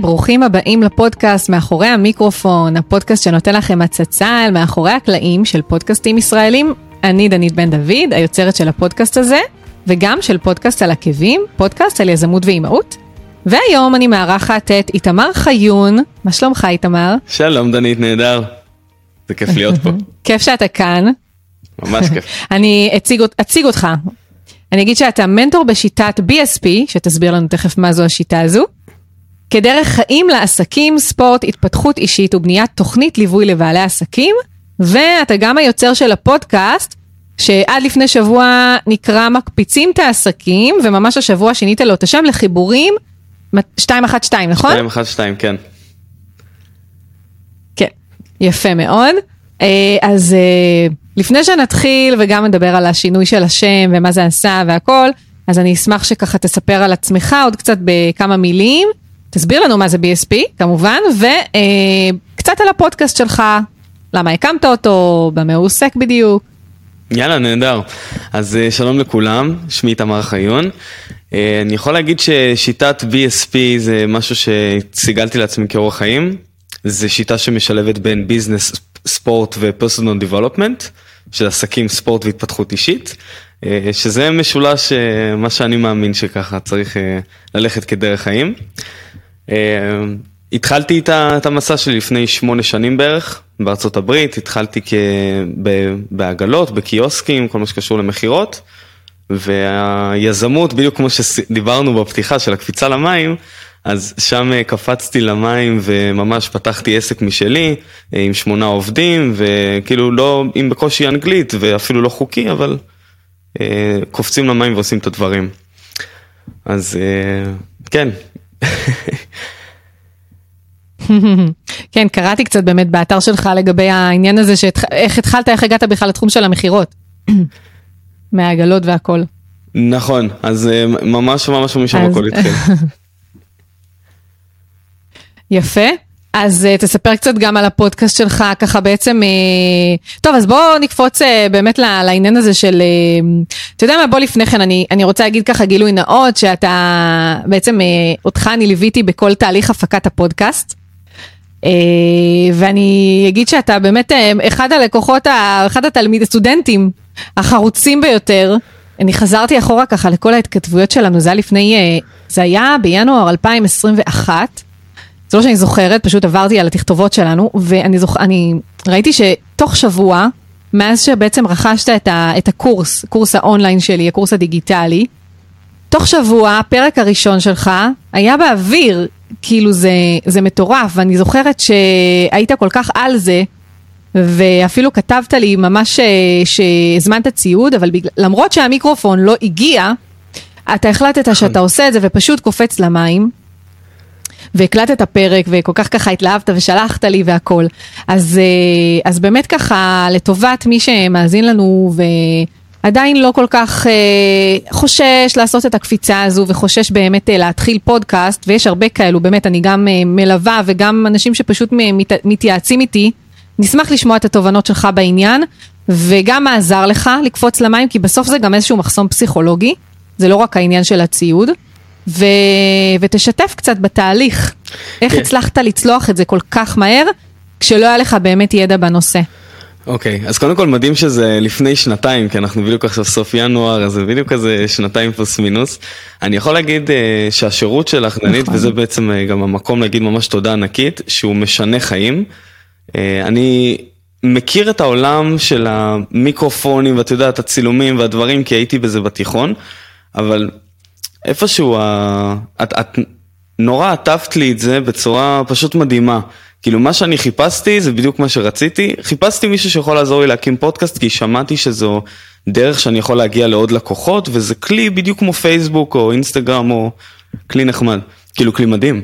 ברוכים הבאים לפודקאסט מאחורי המיקרופון, הפודקאסט שנותן לכם הצצה אל מאחורי הקלעים של פודקאסטים ישראלים. אני דנית בן דוד, היוצרת של הפודקאסט הזה, וגם של פודקאסט על עקבים, פודקאסט על יזמות ואימהות. והיום אני מארחת את איתמר חיון. מה שלומך איתמר? שלום דנית, נהדר. זה כיף להיות פה. כיף שאתה כאן. ממש כיף. אני אציג אותך. אני אגיד שאתה מנטור בשיטת BSP, שתסביר לנו תכף מה זו השיטה הזו, כדרך חיים לעסקים, ספורט, התפתחות אישית ובניית תוכנית ליווי לבעלי עסקים, ואתה גם היוצר של הפודקאסט, שעד לפני שבוע נקרא מקפיצים ת'עסקים, וממש השבוע שינית לו את השם לחיבורים 212, נכון? 212, כן. כן, יפה מאוד. אז לפני שנתחיל וגם נדבר על השינוי של השם ומה זה עשה והכל, אז אני אשמח שככה תספר על עצמך עוד קצת בכמה מילים, תסביר לנו מה זה BSP כמובן, וקצת על הפודקאסט שלך, למה הקמת אותו, במה הוא עוסק בדיוק. יאללה, נהדר. אז שלום לכולם, שמי איתמר חיון. אני יכול להגיד ששיטת BSP זה משהו שסיגלתי לעצמי כאורח חיים, זה שיטה שמשלבת בין ביזנס ספורט ופרסונל דיבלופמנט, של עסקים, ספורט והתפתחות אישית, שזה משולש מה שאני מאמין שככה צריך ללכת כדרך חיים. התחלתי את המסע שלי לפני 8 שנים בערך, בארצות הברית, התחלתי בעגלות, בקיוסקים, כל מה שקשור למחירות, והיזמות, בדיוק כמו שדיברנו בפתיחה של הקפיצה למים, אז שם קפצתי למים וממש פתחתי עסק משלי עם 8 עובדים, וכאילו לא, עם בקושי אנגלית ואפילו לא חוקי, אבל קופצים למים ועושים את הדברים. אז כן. כן, קראתי קצת באמת באתר שלך לגבי העניין הזה, איך התחלת, איך הגעת בכלל לתחום של המחירות? מהעגלות והכל. נכון, אז ממש ממש משם הכל התחיל. יפה, אז תספר קצת גם על הפודקאסט שלך, ככה בעצם, טוב, אז בוא נקפוץ באמת לעניין הזה של, אתה יודע מה, בוא לפני כן, אני רוצה להגיד ככה גילוי נאות, שאתה, בעצם אותך אני ליוויתי בכל תהליך הפקת הפודקאסט, ואני אגיד שאתה באמת אחד הלקוחות, אחד הסטודנטים החרוצים ביותר, אני חזרתי אחורה ככה לכל ההתכתבויות שלנו, זה היה בינואר 2021, זה לא שאני זוכרת, פשוט עברתי על התכתובות שלנו, ואני ראיתי שתוך שבוע, מאז שבעצם רכשת את הקורס, קורס האונליין שלי, הקורס הדיגיטלי, תוך שבוע, הפרק הראשון שלך, היה באוויר, כאילו זה מטורף, ואני זוכרת שהיית כל כך על זה, ואפילו כתבת לי ממש שהזמנת ציוד, אבל למרות שהמיקרופון לא הגיע, אתה החלטת שאתה עושה את זה, ופשוט קופץ למים, והקלטת את הפרק, וכל כך ככה התלהבת, ושלחת לי והכל. אז באמת ככה, לטובת מי שמאזין לנו, ועדיין לא כל כך חושש לעשות את הקפיצה הזו, וחושש באמת להתחיל פודקאסט, ויש הרבה כאלו, באמת אני גם מלווה, וגם אנשים שפשוט מתייעצים איתי, נשמח לשמוע את התובנות שלך בעניין, וגם מה עזר לך לקפוץ למים, כי בסוף זה גם איזשהו מחסום פסיכולוגי, זה לא רק העניין של הציוד, ותשתף קצת בתהליך, איך הצלחת לצלוח את זה כל כך מהר, כשלא היה לך באמת ידע בנושא. אוקיי, אז קודם כל מדהים שזה לפני 2 שנים, כי אנחנו בדיוק עכשיו סוף ינואר, אז בדיוק כזה 2 שנים פלוס מינוס. אני יכול להגיד שהשירות שלך, דנית, וזה בעצם גם המקום להגיד ממש תודה ענקית, שהוא משנה חיים. אני מכיר את העולם של המיקרופונים, ואת יודעת, הצילומים והדברים, כי הייתי בזה בתיכון, אבל איפשהו, את נורא עטפת לי את זה בצורה פשוט מדהימה. כאילו מה שאני חיפשתי, זה בדיוק מה שרציתי. חיפשתי מישהו שיכול לעזור לי להקים פודקאסט, כי שמעתי שזו דרך שאני יכול להגיע לעוד לקוחות, וזה כלי בדיוק כמו פייסבוק או אינסטגרם או כלי נחמד, כאילו כלי מדהים.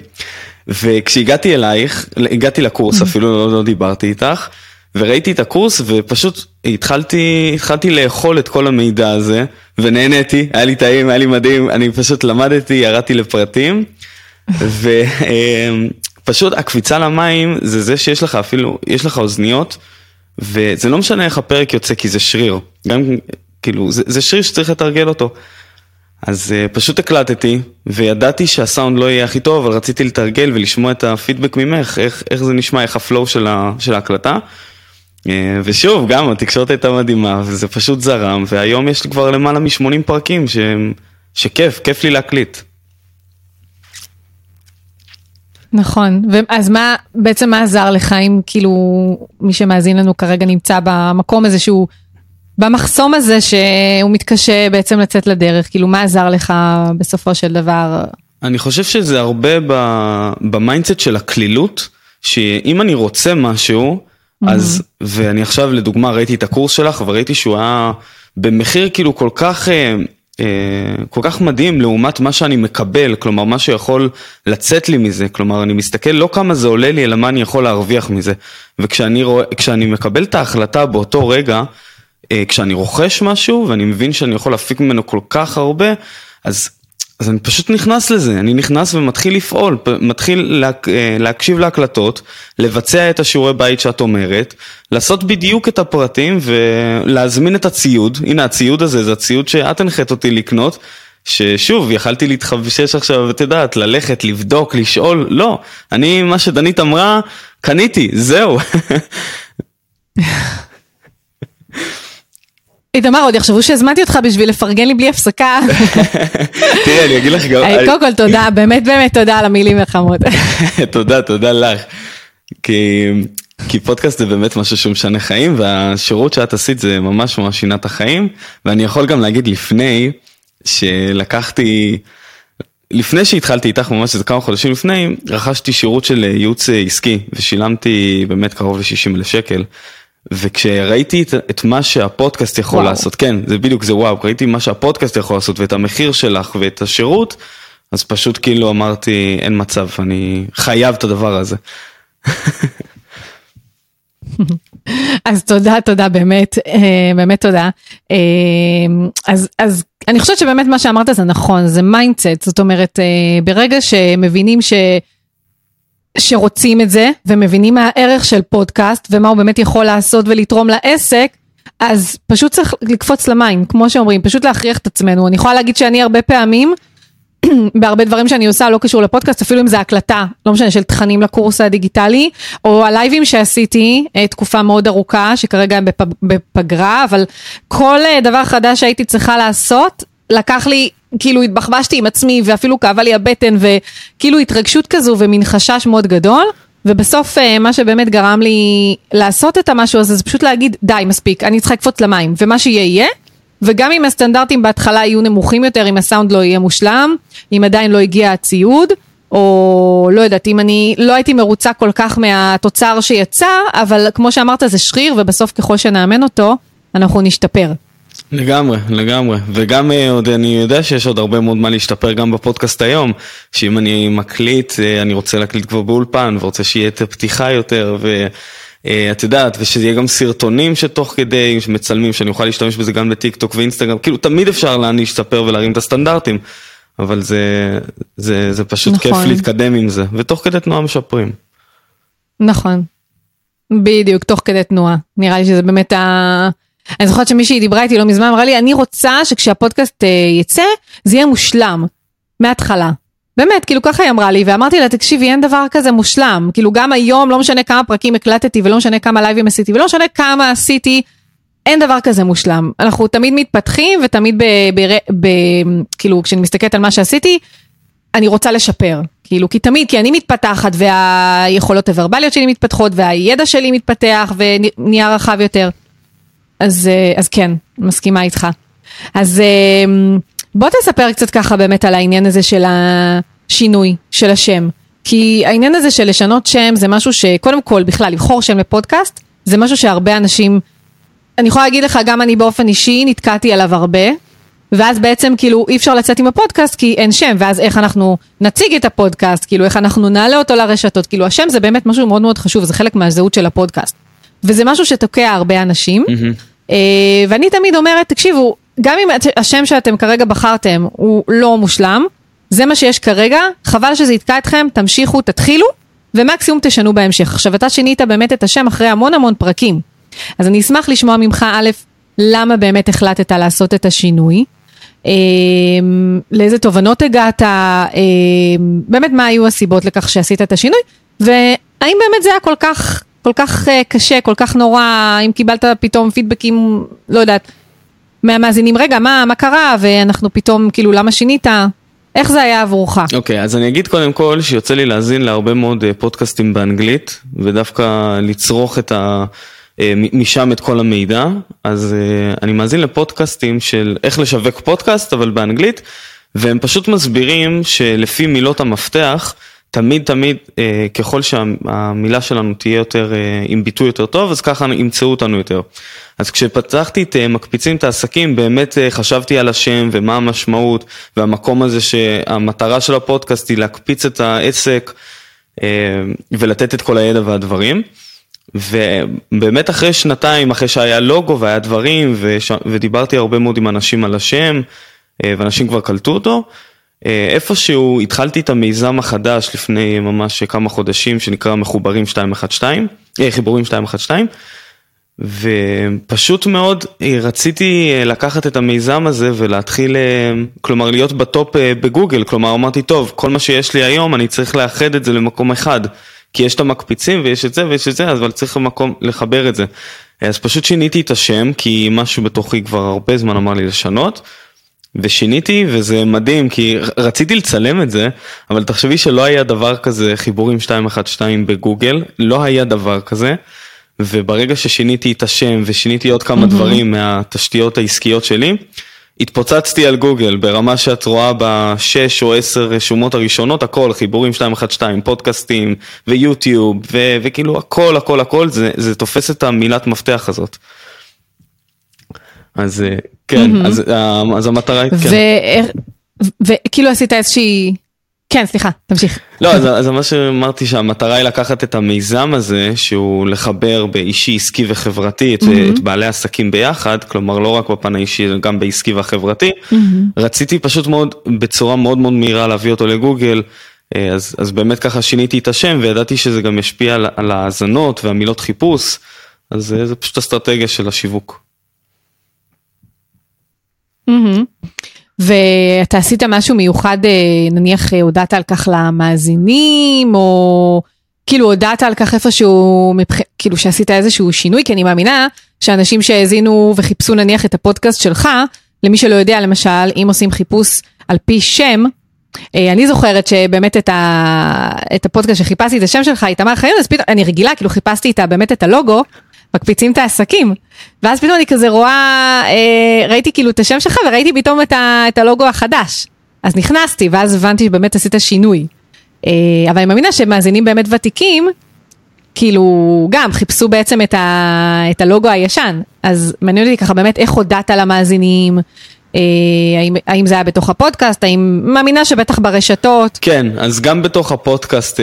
וכשהגעתי אלייך, הגעתי לקורס, אפילו לא דיברתי איתך, וראיתי את הקורס ופשוט התחלתי לאכול את כל המידע הזה, ונהניתי, היה לי טעים, היה לי מדהים, אני פשוט למדתי, ירדתי לפרטים, ופשוט הקפיצה למים זה זה שיש לך אפילו, יש לך אוזניות, וזה לא משנה איך הפרק יוצא כי זה שריר, גם כאילו זה שריר שצריך לתרגל אותו, אז פשוט הקלטתי, וידעתי שהסאונד לא יהיה הכי טוב, אבל רציתי לתרגל ולשמוע את הפידבק ממך, איך זה נשמע, איך הפלואו של ההקלטה. ושוב, גם התקשורת הייתה מדהימה, וזה פשוט זרם, והיום יש לי כבר למעלה מ-80 פרקים, שכיף לי להקליט. נכון, אז מה, בעצם מה עזר לך אם כאילו מי שמאזין לנו כרגע נמצא במקום הזה שהוא, במחסום הזה שהוא מתקשה בעצם לצאת לדרך, כאילו מה עזר לך בסופו של דבר? אני חושב שזה הרבה במיינדסט של הכלילות, שאם אני רוצה משהו, אז, ואני עכשיו לדוגמה ראיתי את הקורס שלך וראיתי שהוא היה במחיר כאילו כל כך מדהים לעומת מה שאני מקבל, כלומר מה שיכול לצאת לי מזה, כלומר אני מסתכל לא כמה זה עולה לי אלא מה אני יכול להרוויח מזה, וכשאני מקבל את ההחלטה באותו רגע, כשאני רוכש משהו ואני מבין שאני יכול להפיק ממנו כל כך הרבה, אז אני פשוט נכנס לזה, אני נכנס ומתחיל לפעול, מתחיל להקשיב להקלטות, לבצע את השיעורי בית שאת אומרת, לעשות בדיוק את הפרטים ולהזמין את הציוד, הנה הציוד הזה, זה הציוד שאת הנחת אותי לקנות, ששוב, יכלתי להתחבשש עכשיו, את יודעת, ללכת, לבדוק, לשאול, לא, אני, מה שדנית אמרה, קניתי, זהו. איתמר, עוד יחשבו שהזמנתי אותך בשביל לפרגן לי בלי הפסקה. תראה, אני אגיד לך גם... קודם כל, תודה, באמת באמת תודה על המילים החמות. תודה לך. כי פודקאסט זה באמת משהו שמשנה חיים, והשירות שאת עשית זה ממש ממש שינה את החיים, ואני יכול גם להגיד לפני שלקחתי... לפני שהתחלתי איתך, ממש זה כמה חודשים לפני, רכשתי שירות של ייעוץ עסקי, ושילמתי באמת קרוב ל-60,000 שקל, וכשראיתי את מה שהפודקאסט יכול לעשות, כן, זה בדיוק זה וואו, ראיתי מה שהפודקאסט יכול לעשות, ואת המחיר שלך, ואת השירות, אז פשוט כאילו אמרתי, אין מצב, אני חייב את הדבר הזה. אז תודה, באמת תודה. אז אני חושבת שבאמת מה שאמרת זה נכון, זה מיינדסט, זאת אומרת, ברגע שמבינים שרוצים את זה, ומבינים מה הערך של פודקאסט, ומה הוא באמת יכול לעשות ולתרום לעסק, אז פשוט צריך לקפוץ למים, כמו שאומרים, פשוט להכריח את עצמנו. אני יכולה להגיד שאני הרבה פעמים, בהרבה דברים שאני עושה לא קשור לפודקאסט, אפילו אם זה הקלטה, לא משנה, של תכנים לקורס הדיגיטלי, או הלייבים שעשיתי, תקופה מאוד ארוכה, שכרגע הם בפגרה, אבל כל דבר חדש שהייתי צריכה לעשות, לקח לי, כאילו התבחבשתי עם עצמי, ואפילו כאבה לי הבטן, וכאילו התרגשות כזו, ומין חשש מאוד גדול, ובסוף מה שבאמת גרם לי לעשות את המשהו הזה, זה פשוט להגיד, די, מספיק, אני צריכה לקפוץ למים, ומה שיהיה יהיה, וגם אם הסטנדרטים בהתחלה יהיו נמוכים יותר, אם הסאונד לא יהיה מושלם, אם עדיין לא הגיע הציוד, או לא יודעת, אם אני לא הייתי מרוצה כל כך מהתוצר שיצא, אבל כמו שאמרת, זה שריר, ובסוף ככל שנאמן אותו, אנחנו נשתפר. לגמרי, וגם עוד אני יודע שיש עוד הרבה מאוד מה להשתפר גם בפודקאסט היום, שאם אני מקליט, אני רוצה להקליט כבר באולפן, ורוצה שיהיה את הפתיחה יותר, ואת יודעת, ושיהיה גם סרטונים שתוך כדי מצלמים, שאני אוכל להשתמש בזה גם בטיק-טוק ואינסטגרם, כאילו תמיד אפשר להשתפר ולהרים את הסטנדרטים, אבל זה פשוט נכון. כיף להתקדם עם זה, ותוך כדי תנועה משפרים. נכון, בדיוק, תוך כדי תנועה, נראה לי שזה באמת אני זוכרת שמישהי דיברה איתי לא מזמן, אמרה לי, אני רוצה שכשהפודקאסט יצא, זה יהיה מושלם, מההתחלה. באמת, כאילו ככה היא אמרה לי, ואמרתי לה, תקשיבי, אין דבר כזה מושלם. כאילו גם היום, לא משנה כמה פרקים הקלטתי, ולא משנה כמה לייבים עשיתי, ולא משנה כמה עשיתי, אין דבר כזה מושלם. אנחנו תמיד מתפתחים, ותמיד כאילו, כשאני מסתכלת על מה שעשיתי, אני רוצה לשפר. כאילו, כי תמיד, כי אני מתפתחת, והיכולות הוורבליות שלי מתפתחות, והידע שלי מתפתח, ונהיה רחב יותר. אז כן, מסכימה איתך. אז בוא תספר קצת ככה באמת על העניין הזה של השינוי, של השם. כי העניין הזה של לשנות שם זה משהו שקודם כל בכלל לבחור שם לפודקאסט, זה משהו שהרבה אנשים, אני יכולה להגיד לך גם אני באופן אישי נתקעתי עליו הרבה, ואז בעצם כאילו אי אפשר לצאת עם הפודקאסט כי אין שם, ואז איך אנחנו נציג את הפודקאסט, כאילו איך אנחנו נעלה אותו לרשתות, כאילו השם זה באמת משהו מאוד מאוד חשוב, זה חלק מהזהות של הפודקאסט. וזה משהו שתוקע הרבה אנשים, ואני תמיד אומרת, תקשיבו, גם אם השם שאתם כרגע בחרתם, הוא לא מושלם, זה מה שיש כרגע, חבל שזה יתקע אתכם, תמשיכו, תתחילו, ומקסימום תשנו בהמשך. עכשיו, אתה שינית באמת את השם אחרי המון המון פרקים, אז אני אשמח לשמוע ממך, א', למה באמת החלטת לעשות את השינוי, לאיזה תובנות הגעת, באמת מה היו הסיבות לכך שעשית את השינוי, והאם באמת זה היה כל כך קשה, כל כך נורא, אם קיבלת פתאום פידבקים, לא יודעת, מהמאזינים, רגע, מה קרה, ואנחנו פתאום, כאילו, למה שינית? איך זה היה עבורך? אוקיי, אז אני אגיד קודם כל, שיוצא לי להזין להרבה מאוד פודקאסטים באנגלית, ודווקא לצרוך משם את כל המידע, אז אני מאזין לפודקאסטים של איך לשווק פודקאסט, אבל באנגלית, והם פשוט מסבירים שלפי מילות המפתח, תמיד, ככל שהמילה שלנו תהיה יותר, עם ביטוי יותר טוב, אז ככה ימצאו אותנו יותר. אז כשפתחתי את מקפיצים ת'עסקים, באמת חשבתי על השם ומה המשמעות, והמקום הזה שהמטרה של הפודקאסט היא להקפיץ את העסק, ולתת את כל הידע והדברים. ובאמת אחרי שנתיים, אחרי שהיה לוגו והיה דברים, ודיברתי הרבה מאוד עם אנשים על השם, ואנשים כבר קלטו אותו, איפשהו התחלתי את המיזם החדש לפני ממש כמה חודשים שנקרא חיבורים 212, ופשוט מאוד רציתי לקחת את המיזם הזה ולהתחיל, כלומר להיות בטופ בגוגל, כלומר אמרתי טוב, כל מה שיש לי היום אני צריך לאחד את זה למקום אחד, כי יש את המקפיצים ויש את זה, אבל צריך מקום לחבר את זה. אז פשוט שיניתי את השם, כי משהו בתוכי כבר הרבה זמן אמר לי לשנות, ושיניתי, וזה מדהים, כי רציתי לצלם את זה, אבל תחשבי שלא היה דבר כזה, חיבורים 212 בגוגל, לא היה דבר כזה, וברגע ששיניתי את השם, ושיניתי עוד כמה דברים מהתשתיות העסקיות שלי, התפוצצתי על גוגל, ברמה שאת רואה בשש או 10 רשומות הראשונות, הכל, חיבורים 212, פודקאסטים, ויוטיוב, וכאילו הכל, זה תופס את המילת מפתח הזאת. אז כן, אז המטרה היא, כן. וכאילו עשית איזושהי, כן, סליחה, תמשיך. לא, אז מה שאמרתי שהמטרה היא לקחת את המיזם הזה, שהוא לחבר באישי, עסקי וחברתי, את בעלי עסקים ביחד, כלומר לא רק בפן האישי, גם בעסקי והחברתי. רציתי פשוט מאוד, בצורה מאוד מאוד מהירה להביא אותו לגוגל, אז באמת ככה שיניתי את השם, וידעתי שזה גם ישפיע על ההאזנות והמילות חיפוש, אז זה פשוט אסטרטגיה של השיווק. ואתה עשית משהו מיוחד, נניח הודעת על כך למאזינים, או כאילו הודעת על כך איפשהו, כאילו שעשית איזשהו שינוי, כי אני מאמינה שאנשים שהאזינו וחיפשו נניח את הפודקאסט שלך, למי שלא יודע למשל, אם עושים חיפוש על פי שם, אני זוכרת שבאמת את הפודקאסט שחיפשתי את השם שלך, איתמר חיון, אז פתאום אני רגילה, כאילו חיפשתי באמת את הלוגו, מקפיצים את העסקים, ואז פתאום אני כזה רואה, ראיתי כאילו את השם שלך, וראיתי פתאום את הלוגו החדש, אז נכנסתי, ואז הבנתי שבאמת עשית שינוי, אבל אני מאמינה שמאזינים באמת ותיקים, כאילו גם חיפשו בעצם את הלוגו הישן, אז מעניין אותי ככה באמת איך הודעת למאזינים, האם זה היה בתוך הפודקאסט, האם מאמינה שבטח ברשתות? כן, אז גם בתוך הפודקאסט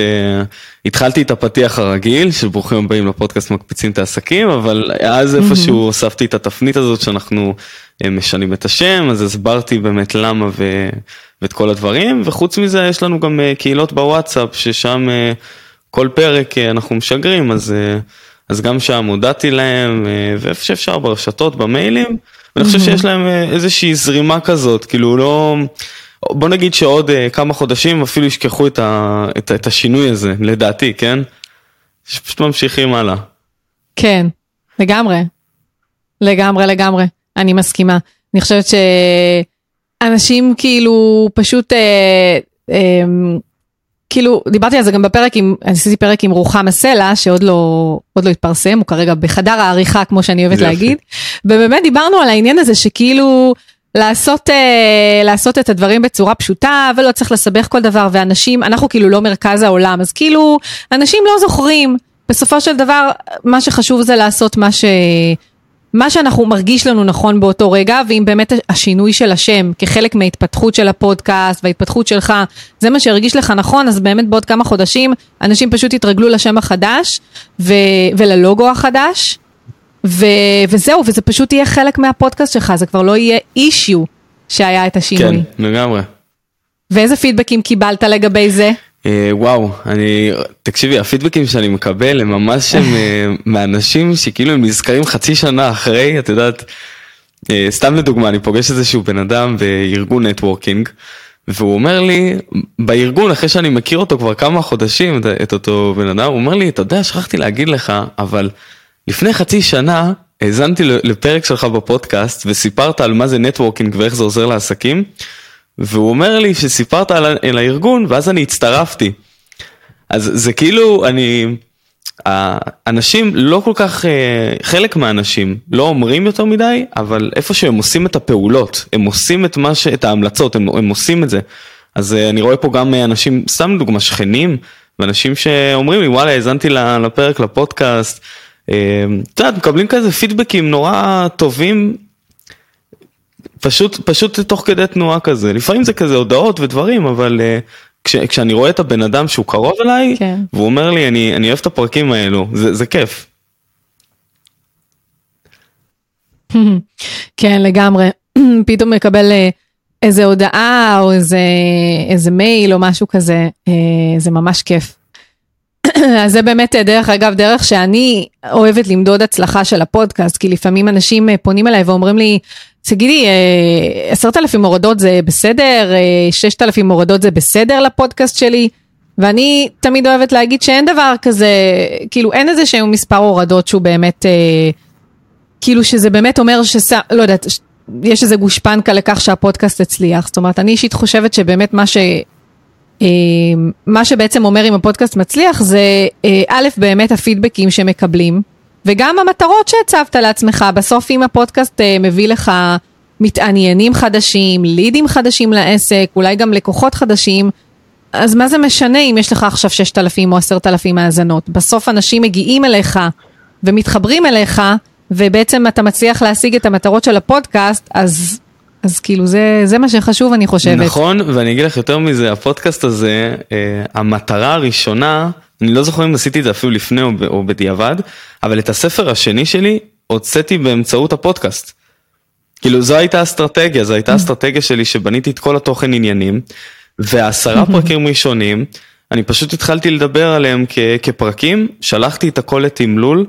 התחלתי את הפתיח הרגיל, של ברוכים הבאים לפודקאסט מקפיצים את העסקים, אבל אז איפשהו הוספתי את התפנית הזאת שאנחנו משנים את השם, אז הסברתי באמת למה ואת כל הדברים, וחוץ מזה יש לנו גם קהילות בוואטסאפ, ששם כל פרק אנחנו משגרים, אז גם שם הודעתי להם, ואיפה שאפשר ברשתות, במיילים, ואני חושב שיש להם איזושהי זרימה כזאת, כאילו לא, בוא נגיד שעוד כמה חודשים אפילו ישכחו את השינוי הזה, לדעתי, כן? שפשוט ממשיכים הלאה. כן, לגמרי, אני מסכימה. אני חושבת שאנשים כאילו פשוט, כאילו, דיברתי על זה גם בפרק, עשיתי פרק עם רוחם הסלע, שעוד לא התפרסם, הוא כרגע בחדר העריכה, כמו שאני אוהבת להגיד, ובאמת דיברנו על העניין הזה, שכאילו, לעשות את הדברים בצורה פשוטה, ולא צריך לסבך כל דבר, ואנשים, אנחנו כאילו לא מרכז העולם, אז כאילו, אנשים לא זוכרים, בסופו של דבר, מה שחשוב זה לעשות מה שאנחנו מרגיש לנו נכון באותו רגע, ואם באמת השינוי של השם, כחלק מההתפתחות של הפודקאסט, וההתפתחות שלך, זה מה שהרגיש לך נכון, אז באמת בעוד כמה חודשים, אנשים פשוט התרגלו לשם החדש, וללוגו החדש, וזהו, וזה פשוט יהיה חלק מהפודקאסט שלך, זה כבר לא יהיה אישיו, שהיה את השינוי. כן, לגמרי. ואיזה פידבקים קיבלת לגבי זה? וואו, תקשיבי, הפידבקים שאני מקבל הם ממש מאנשים שכאילו הם נזכרים חצי שנה אחרי, את יודעת, סתם לדוגמה, אני פוגש איזשהו בן אדם בארגון נטוורקינג, והוא אומר לי, בארגון, אחרי שאני מכיר אותו כבר כמה חודשים, את אותו בן אדם, הוא אומר לי, אתה יודע, שכחתי להגיד לך, אבל לפני חצי שנה, הזנתי לפרק שלך בפודקאסט, וסיפרת על מה זה נטוורקינג ואיך זה עוזר לעסקים, והוא אומר לי שסיפרת על הארגון, ואז אני הצטרפתי. אז זה כאילו, האנשים לא כל כך, חלק מהאנשים לא אומרים יותר מדי, אבל איפה שהם עושים את הפעולות, הם עושים את ההמלצות, הם עושים את זה. אז אני רואה פה גם אנשים, סתם דוגמה, שכנים, ואנשים שאומרים לי, וואלה, הזנתי לפרק, לפודקאסט, אתה יודע, מקבלים כזה פידבקים נורא טובים, פשוט תוך כדי תנועה כזה. לפעמים זה כזה הודעות ודברים, אבל כשאני רואה את הבן אדם שהוא קרוב אליי, והוא אומר לי, אני אוהב את הפרקים האלו, זה כיף. כן, לגמרי. פתאום מקבל איזה הודעה, או איזה מייל, או משהו כזה, זה ממש כיף. אז זה באמת דרך אגב, דרך שאני אוהבת למדוד הצלחה של הפודקאסט, כי לפעמים אנשים פונים אליי ואומרים לי, תגידי, 10,000 הורדות זה בסדר, 6,000 הורדות זה בסדר לפודקאסט שלי, ואני תמיד אוהבת להגיד שאין דבר כזה, כאילו אין איזה שהוא מספר הורדות שהוא באמת, כאילו שזה באמת אומר לא יודעת, יש איזה גושפנקה לכך שהפודקאסט הצליח, זאת אומרת, אני אישית חושבת שבאמת מה שבעצם אומר אם הפודקאסט מצליח זה א', באמת הפידבקים שמקבלים, וגם המטרות שהצבת לעצמך, בסוף אם הפודקאסט מביא לך מתעניינים חדשים, לידים חדשים לעסק, אולי גם לקוחות חדשים, אז מה זה משנה אם יש לך עכשיו 6,000 או 10,000 מאזנות, בסוף אנשים מגיעים אליך ומתחברים אליך, ובעצם אתה מצליח להשיג את המטרות של הפודקאסט, אז כאילו זה מה שחשוב אני חושבת. נכון, ואני אגיד לך יותר מזה, הפודקאסט הזה, המטרה הראשונה, אני לא זוכר אם עשיתי את זה אפילו לפני או בדיעבד, אבל את הספר השני שלי הוצאתי באמצעות הפודקאסט. כאילו זו הייתה אסטרטגיה, זו הייתה אסטרטגיה שלי שבניתי את כל התוכן עניינים, וה10 פרקים ראשונים, אני פשוט התחלתי לדבר עליהם כפרקים, שלחתי את הכל לתמלול,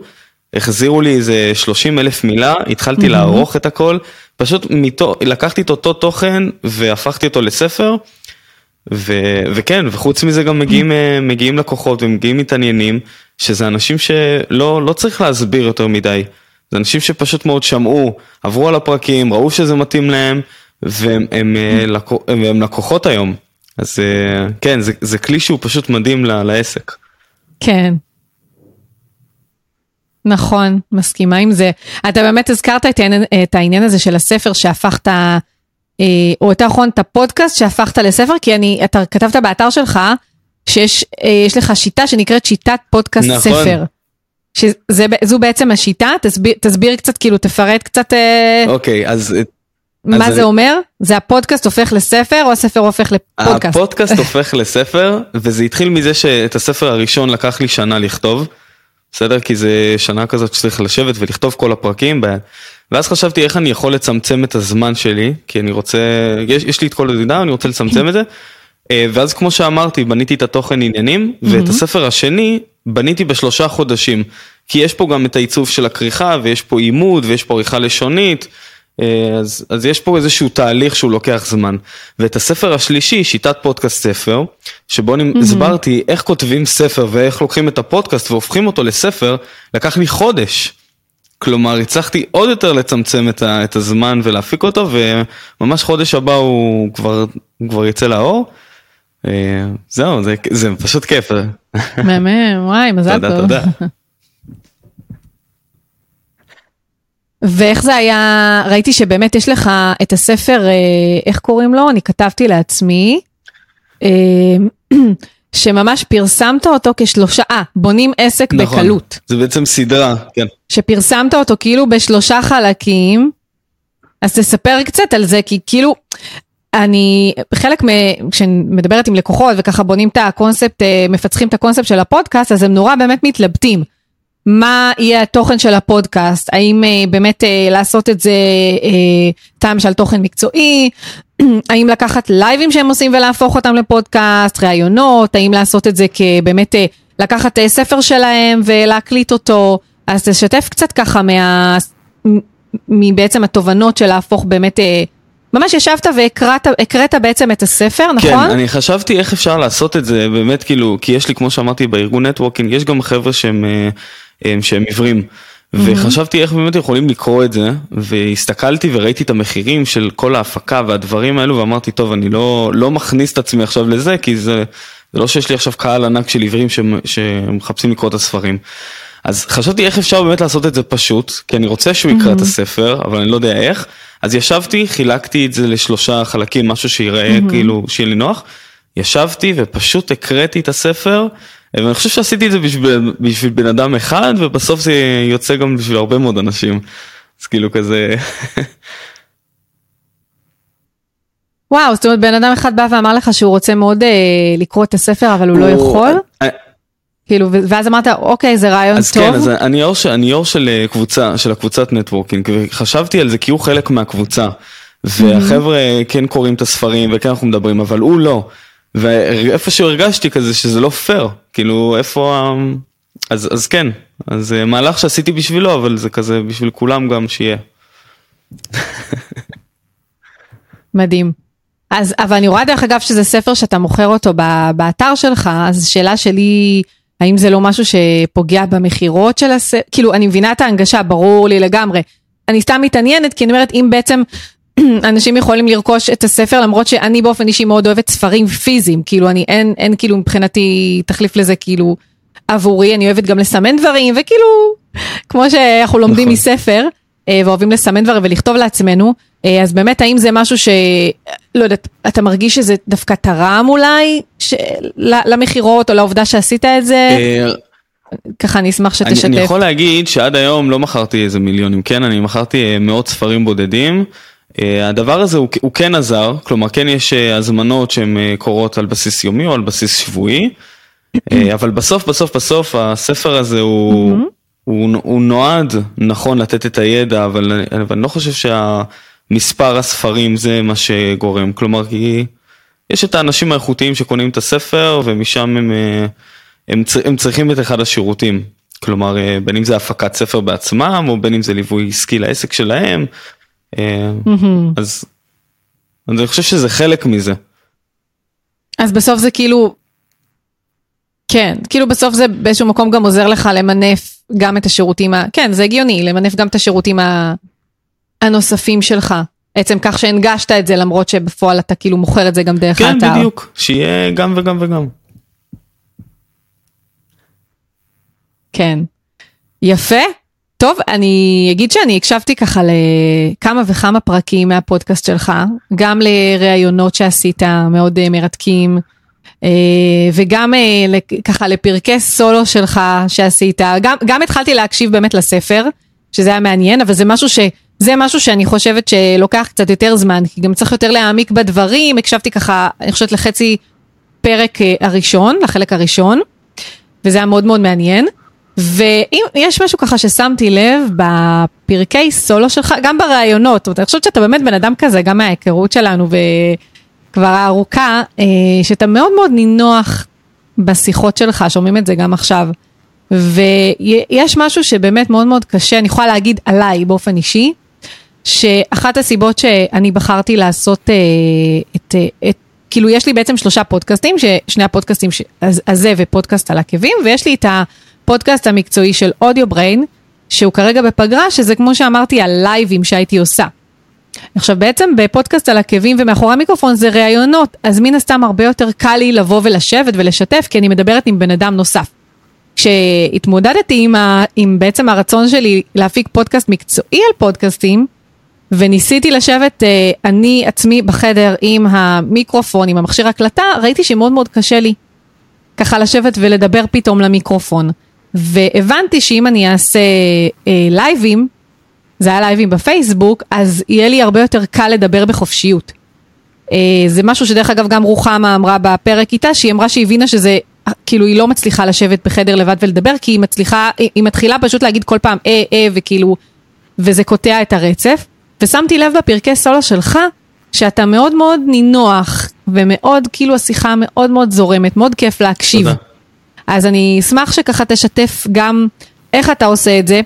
החזירו לי איזה 30,000 מילה, התחלתי לערוך את הכל, פשוט לקחתי את אותו תוכן והפכתי אותו לספר, וכן, וחוץ מזה גם מגיעים לקוחות ומגיעים מתעניינים, שזה אנשים שלא צריך להסביר יותר מדי, זה אנשים שפשוט מאוד שמעו, עברו על הפרקים, ראו שזה מתאים להם, והם לקוחות היום. אז כן, זה כלי שהוא פשוט מדהים לעסק. כן. נכון, מסכימה עם זה. אתה באמת הזכרת את העניין הזה של הספר שהפכת, או יותר נכון, את הפודקאסט שהפכת לספר, כי אתה כתבת באתר שלך, שיש לך שיטה שנקראת שיטת פודקאסט נכון. ספר. זו בעצם השיטה, תסביר קצת, כאילו תפרט קצת, אוקיי, אז מה זה אומר? זה הפודקאסט הופך לספר, או הספר הופך לפודקאסט? הפודקאסט הופך לספר, וזה התחיל מזה שאת הספר הראשון לקח לי שנה לכתוב, בסדר? כי זה שנה כזאת שצריך לשבת ולכתוב כל הפרקים, ואז חשבתי איך אני יכול לצמצם את הזמן שלי, כי אני רוצה, יש לי את כל הדידה, אני רוצה לצמצם את זה, ואז כמו שאמרתי, בניתי את התוכן עניינים, ואת הספר השני בניתי ב3 חודשים, כי יש פה גם את העיצוב של הכריכה, ויש פה עימוד, ויש פה עריכה לשונית, אז יש פה איזשהו תהליך שהוא לוקח זמן. ואת הספר השלישי, שיטת פודקאסט ספר, שבו אני הסברתי איך כותבים ספר ואיך לוקחים את הפודקאסט והופכים אותו לספר, לקח לי חודש. כלומר, הצלחתי עוד יותר לצמצם את הזמן ולהפיק אותו, וממש חודש הבא הוא כבר יצא לאור. זהו, זה פשוט כיף. מהמם, וואי, מזל טוב. תודה, תודה. ואיך זה היה, ראיתי שבאמת יש לך את הספר, איך קוראים לו? אני כתבתי לעצמי, שממש פרסמת אותו כ3, בונים עסק נכון, בקלות. זה בעצם סדרה, כן. שפרסמת אותו כאילו ב3 חלקים, אז תספר קצת על זה, כי כאילו, כשמדברת עם לקוחות וככה בונים את הקונספט, מפצחים את הקונספט של הפודקאסט, אז הם נורא באמת מתלבטים. מה יהיה התוכן של הפודקאסט, האם באמת לעשות את זה טעם של תוכן מקצועי, האם לקחת לייבים שהם עושים ולהפוך אותם לפודקאסט, ראיונות, האם לעשות את זה כבאמת לקחת ספר שלהם ולהקליט אותו, אז תשתף קצת ככה מבעצם התובנות של להפוך באמת, ממש ישבת והקראת בעצם את הספר, נכון? כן, אני חשבתי איך אפשר לעשות את זה, באמת כאילו, כי יש לי, כמו שאמרתי, בארגון נטוורקינג, יש גם חבר'ה שהם עיוורים, וחשבתי איך באמת יכולים לקרוא את זה, והסתכלתי וראיתי את המחירים של כל ההפקה והדברים האלו, ואמרתי, טוב, אני לא מכניס את עצמי עכשיו לזה, כי זה לא שיש לי עכשיו קהל ענק של עיוורים שמחפשים לקרוא את הספרים. אז חשבתי איך אפשר באמת לעשות את זה פשוט, כי אני רוצה שהוא יקרא את הספר, אבל אני לא יודע איך. אז ישבתי, חילקתי את זה לשלושה חלקים, משהו שיראה כאילו, שיהיה לי נוח. ישבתי ופשוט הקראתי את הספר, ואני חושב שעשיתי את זה בשביל בן אדם אחד, ובסוף זה יוצא גם בשביל הרבה מאוד אנשים. אז כאילו כזה... וואו, זאת אומרת, בן אדם אחד בא ואמר לך שהוא רוצה מאוד לקרוא את הספר, אבל הוא לא יכול? כאילו, ואז אמרת, אוקיי, זה רעיון אז טוב. אז כן, אז אני יור של קבוצה, של הקבוצת נטוורקינג, וחשבתי על זה כי הוא חלק מהקבוצה, והחבר'ה כן קוראים את הספרים, וכן אנחנו מדברים, אבל הוא לא. ואיפשהו הרגשתי כזה שזה לא פייר, כאילו, איפה... אז כן, אז מהלך שעשיתי בשבילו, אבל זה כזה בשביל כולם גם שיהיה. מדהים. אז, אבל אני רואה דרך אגב שזה ספר שאתה מוכר אותו באתר שלך, אז שאלה שלי, האם זה לא משהו שפוגע במחירות של הספר? כאילו, אני מבינה את ההנגשה, ברור לי לגמרי. אני סתם מתעניינת, כי אני אומרת, אם בעצם אנשים יכולים לרכוש את הספר, למרות שאני באופן אישי מאוד אוהבת ספרים פיזיים, כאילו, אני אין כאילו מבחינתי תחליף לזה, כאילו, עבורי, אני אוהבת גם לסמן דברים, וכאילו, כמו שאנחנו לומדים מספר, ואוהבים לסמן דברים ולכתוב לעצמנו, אז באמת, האם זה משהו לא יודעת, אתה מרגיש שזה דווקא תרם אולי למחירות או לעובדה שעשית את זה? ככה אני אשמח שתשתף. אני יכול להגיד שעד היום לא מכרתי איזה מיליונים, כן, אני מכרתי מאות ספרים בודדים, הדבר הזה הוא כן עזר, כלומר כן יש הזמנות שהן קורות על בסיס יומי או על בסיס שבועי, אבל בסוף הספר הזה הוא נועד נכון לתת את הידע, אבל אני לא חושב מספר הספרים זה מה שגורם, כלומר כי יש את האנשים האיכותיים שקונים את הספר ומשם הם צריכים את אחד השירותים, כלומר בין אם זה הפקת ספר בעצמם או בין אם זה ליווי עסקי לעסק שלהם, אז אני חושב שזה חלק מזה. אז בסוף זה כאילו, כן, כאילו בסוף זה באיזשהו מקום גם עוזר לך למנף גם את השירותים, כן זה הגיוני, למנף גם את השירותים הנוספים שלך, בעצם כך שהנגשת את זה, למרות שבפועל אתה כאילו מוכר את זה גם דרך האתר. כן, בדיוק, שיהיה גם וגם וגם. כן, יפה, טוב, אני אגיד שאני הקשבתי ככה לכמה וכמה פרקים מהפודקאסט שלך, גם לראיונות שעשית מאוד מרתקים, וגם ככה לפרקי סולו שלך שעשית, גם התחלתי להקשיב באמת לספר, שזה היה מעניין, אבל זה משהו שאני חושבת שלוקח קצת יותר זמן, כי גם צריך יותר להעמיק בדברים, הקשבתי ככה, אני חושבת לחצי פרק הראשון, לחלק הראשון, וזה היה מאוד מאוד מעניין, ואם יש משהו ככה ששמתי לב בפרקי סולו שלך, גם ברעיונות, אני חושבת שאתה באמת בן אדם כזה, גם מההיכרות שלנו וכבר הארוכה, שאתה מאוד מאוד נינוח בשיחות שלך, שומעים את זה גם עכשיו, ויש משהו שבאמת מאוד מאוד קשה, אני יכולה להגיד עליי באופן אישי, שאחת הסיבות שאני בחרתי לעשות כאילו יש לי בעצם שלושה פודקאסטים, שני הפודקאסטים הזה ופודקאסט על עקבים, ויש לי את הפודקאסט המקצועי של Audio Brain, שהוא כרגע בפגרה, שזה כמו שאמרתי, הלייבים שהייתי עושה. עכשיו בעצם בפודקאסט על עקבים ומאחורי המיקרופון זה ראיונות, אז מן הסתם הרבה יותר קל לי לבוא ולשבת ולשתף, כי אני מדברת עם בן אדם נוסף. כשהתמודדתי עם בעצם הרצון שלי להפיק פודקאסט מקצועי על פודקאסטים, וניסיתי לשבת אני עצמי בחדר עם המיקרופון, עם המכשיר הקלטה, ראיתי שמאוד מאוד קשה לי ככה לשבת ולדבר פתאום למיקרופון. והבנתי שאם אני אעשה לייבים, זה היה לייבים בפייסבוק, אז יהיה לי הרבה יותר קל לדבר בחופשיות. זה משהו שדרך אגב גם רוחמה אמרה בפרק איתה, שהיא אמרה שהבינה שזה כאילו היא לא מצליחה לשבת בחדר לבד ולדבר, כי היא מתחילה פשוט להגיד כל פעם, וכאילו, וזה קוטע את הרצף, ושמתי לב בפרקי סולו שלך, שאתה מאוד מאוד נינוח, ומאוד, כאילו השיחה מאוד מאוד זורמת, מאוד כיף להקשיב. תודה. אז אני אשמח שככה תשתף גם איך אתה עושה את זה,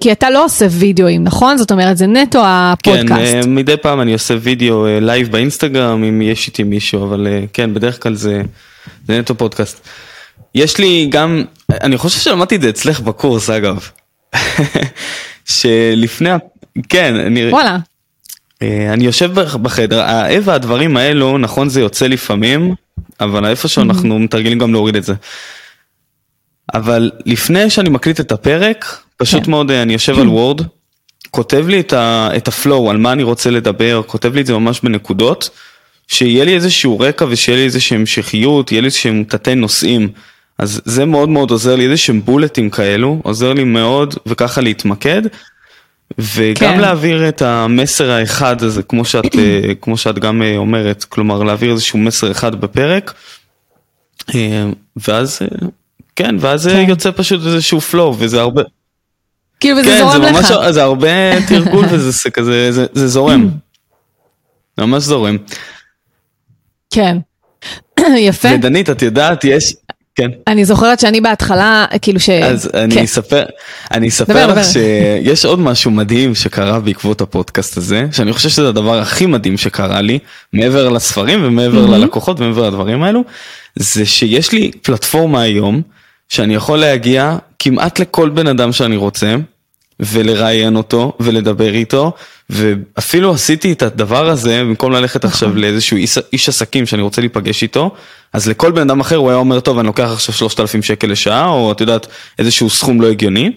כי אתה לא עושה וידאוים, נכון? זאת אומרת, זה נטו הפודקאסט. כן, מדי פעם אני עושה וידאו לייב באינסטגרם, אם יש איתי מישהו, אבל כן, בדרך כלל זה נטו פודקאסט. יש לי גם, אני חושב שלמדתי את זה אצלך בקורס, אגב. שלפני, כן, אני... וואלה. אני יושב בחדר, האב והדברים האלו, נכון, זה יוצא לפעמים, אבל איפשהו אנחנו מתרגלים גם להוריד את זה. אבל לפני שאני מקליט את הפרק, פשוט מאוד אני יושב על וורד, כותב לי את הפלואו, על מה אני רוצה לדבר, כותב לי את זה ממש בנקודות, שיהיה לי איזשהו רקע ושיהיה לי איזושהי המשכיות, יהיה לי איזשהם תתי נושאים. אז זה מאוד מאוד עוזר לי, איזשהם בולטים כאלו, עוזר לי מאוד וככה להתמקד, וגם להעביר את המסר האחד הזה, כמו שאת גם אומרת, כלומר להעביר איזשהו מסר אחד בפרק, ואז... כן, ואז זה יוצא פשוט איזשהו פלוב, וזה הרבה... כאילו, וזה זורם לך. כן, זה הרבה תרגול, וזה כזה, זה זורם. ממש זורם. כן. יפה. ודנית, את יודעת, יש... כן. אני זוכרת שאני בהתחלה, כאילו ש... אז אני אספר לך שיש עוד משהו מדהים שקרה בעקבות הפודקאסט הזה, שאני חושב שזה הדבר הכי מדהים שקרה לי, מעבר לספרים ומעבר ללקוחות ומעבר לדברים האלו, זה שיש לי פלטפורמה היום, שאני יכול להגיע כמעט לכל בן אדם שאני רוצה, ולראיין אותו, ולדבר איתו, ואפילו עשיתי את הדבר הזה, במקום ללכת עכשיו לאיזשהו איש עסקים שאני רוצה להיפגש איתו, אז לכל בן אדם אחר הוא היה אומר, טוב, אני לוקח עכשיו 3,000 שקל לשעה, או את יודעת, איזשהו סכום לא הגיוני,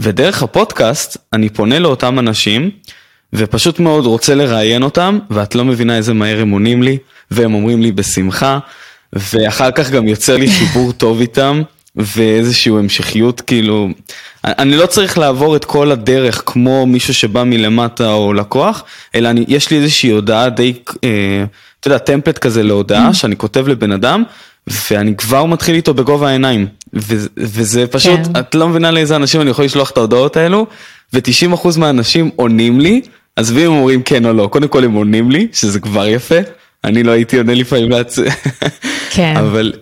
ודרך הפודקאסט, אני פונה לאותם אנשים, ופשוט מאוד רוצה לראיין אותם, ואת לא מבינה איזה מהר הם עונים לי, והם אומרים לי בשמחה, ואחר כך גם יוצר לי חיבור טוב איתם, ואיזשהו המשכיות, כאילו, אני לא צריך לעבור את כל הדרך, כמו מישהו שבא מלמטה או לקוח, אלא יש לי איזושהי הודעה די, אתה יודע, טמפלט כזה להודעה, שאני כותב לבן אדם, ואני כבר מתחיל איתו בגובה העיניים, וזה פשוט, את לא מבינה לאיזה אנשים אני יכול לשלוח את ההודעות האלו, ו-90% מהאנשים עונים לי, אז והם אומרים כן או לא, קודם כל הם עונים לי, שזה כבר יפה, אני לא הייתי עונה לפעמים לעצמי, אבל,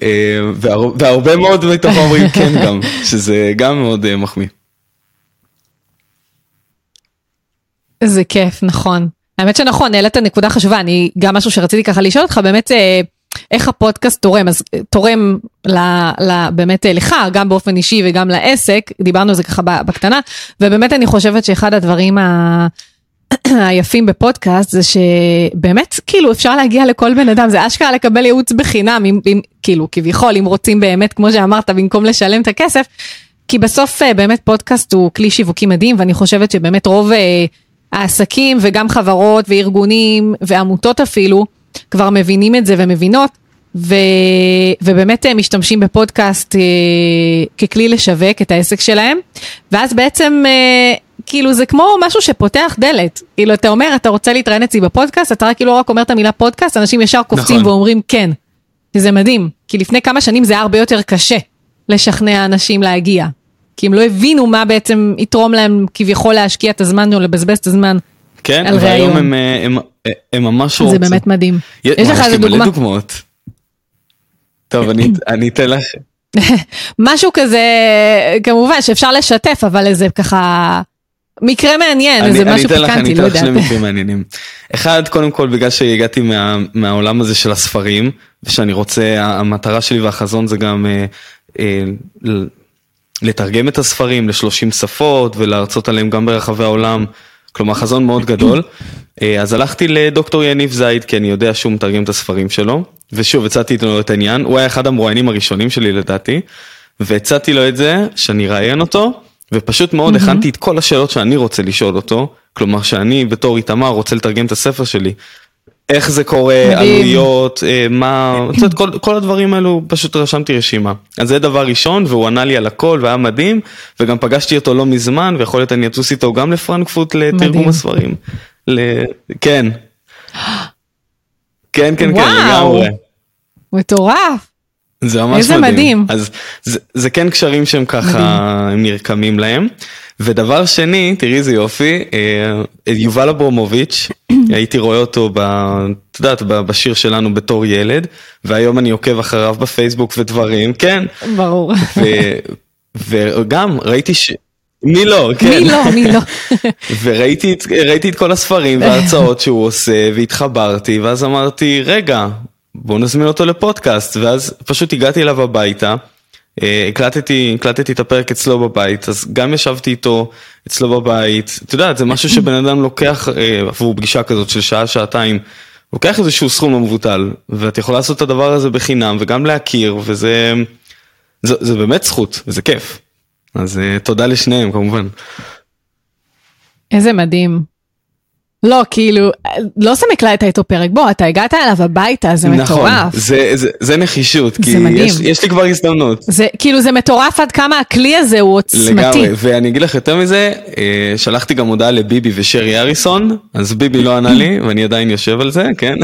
והרבה מאוד מתוכם אומרים כן גם, שזה גם מאוד מחמיא. זה כיף, נכון. האמת שנכון, העלית נקודה חשובה, אני גם משהו שרציתי ככה לשאול אותך, באמת איך הפודקאסט תורם, אז תורם באמת לך, גם באופן אישי וגם לעסק, דיברנו על זה ככה בקטנה, ובאמת אני חושבת שאחד הדברים היפים בפודקאסט זה שבאמת כאילו אפשר להגיע לכל בן אדם, זה אשכרה לקבל ייעוץ בחינם, כאילו כביכול אם רוצים באמת כמו שאמרת במקום לשלם את הכסף, כי בסוף באמת פודקאסט הוא כלי שיווקי מדהים, ואני חושבת שבאמת רוב העסקים וגם חברות וארגונים ועמותות אפילו כבר מבינים את זה ומבינות, ובאמת הם משתמשים בפודקאסט ככלי לשווק את העסק שלהם, ואז בעצם כאילו זה כמו משהו שפותח דלת, כאילו אתה אומר, אתה רוצה להתראיין אצלי בפודקאסט, אתה כאילו רק אומר את המילה פודקאסט, אנשים ישר קופצים ואומרים כן, זה מדהים, כי לפני כמה שנים זה הרבה יותר קשה לשכנע אנשים להגיע, כי הם לא הבינו מה בעצם יתרום להם כביכול להשקיע את הזמן או לבזבז את הזמן על רעיון. כן, והיום הם ממש רוצים. זה באמת מדהים. יש לך איזה דוגמה? טוב, אני אתן לך. משהו כזה, כמובן שאפשר לשתף, אבל זה ככה... מקרה מעניין, איזה משהו פיקנטי, לא יודעת. אני אתן לך שני מקרים מעניינים. אחד, קודם כל, בגלל שהגעתי מהעולם הזה של הספרים, ושאני רוצה, המטרה שלי והחזון זה גם לתרגם את הספרים ל30 שפות, ולהרצות עליהם גם ברחבי העולם, כלומר, חזון מאוד גדול. אז הלכתי לדוקטור יניב זייד, כי אני יודע שהוא מתרגם את הספרים שלו, ושוב, הצעתי לו את העניין, הוא היה אחד המרואיינים הראשונים שלי לדעתי, והצעתי לו את זה, שאני ראיין אותו, ופשוט מאוד הכנתי את כל השאלות שאני רוצה לשאול אותו, כלומר שאני בתור איתמר רוצה לתרגם את הספר שלי, איך זה קורה, עלויות, מה, כל הדברים האלו פשוט רשמתי רשימה. אז זה דבר ראשון, והוא ענה לי על הכל, והיה מדהים, וגם פגשתי אותו לא מזמן, ויכול להיות אני אטוס איתו גם לפרנקפורט לתרגום הספרים. כן. כן, כן, כן, לגמרי. מטורף. זה ממש מדהים. אז זה כן קשרים שהם ככה, הם נרקמים להם. ודבר שני, תראי זה יופי, יובל אברהמוביץ', הייתי רואה אותו, את יודעת, בשיר שלנו בתור ילד, והיום אני עוקב אחריו בפייסבוק ודברים, כן. ברור. וגם ראיתי מי לא, כן. מי לא. וראיתי את כל הספרים וההרצאות שהוא עושה, והתחברתי, ואז אמרתי, רגע, בוא נזמין אותו לפודקאסט, ואז פשוט הגעתי אליו הביתה, הקלטתי את הפרק אצלו בבית, אז גם ישבתי איתו אצלו בבית, אתה יודע, זה משהו שבן אדם לוקח, עבור פגישה כזאת של שעה, שעתיים, לוקח איזשהו סכום המבוטל, ואת יכולה לעשות את הדבר הזה בחינם, וגם להכיר, וזה זה באמת זכות, וזה כיף. אז תודה לשניהם, כמובן. איזה מדהים. לא, כאילו, לא סמק לה את איתו פרק, בוא, אתה הגעת אליו הביתה, זה מטורף. נכון, זה נחישות, כי יש לי כבר הזדמנות. כאילו, זה מטורף עד כמה הכלי הזה הוא עוצמתי. לגמרי, ואני אגיד לך יותר מזה, שלחתי גם הודעה לביבי ושרי אריסון, אז ביבי לא ענה לי, ואני עדיין יושב על זה, כן?